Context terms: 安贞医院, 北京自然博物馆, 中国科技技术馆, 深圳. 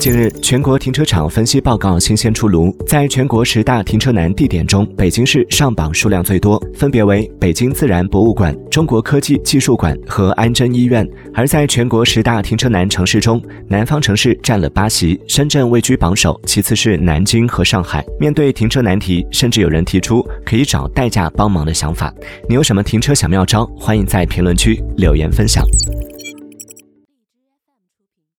近日，全国停车场分析报告新鲜出炉，在全国10大停车难地点中，北京市上榜数量最多，分别为北京自然博物馆、中国科技技术馆和安贞医院。而在全国10大停车难城市中，南方城市占了8席，深圳位居榜首，其次是南京和上海。面对停车难题，甚至有人提出可以找代驾帮忙的想法。你有什么停车小妙招？欢迎在评论区留言分享。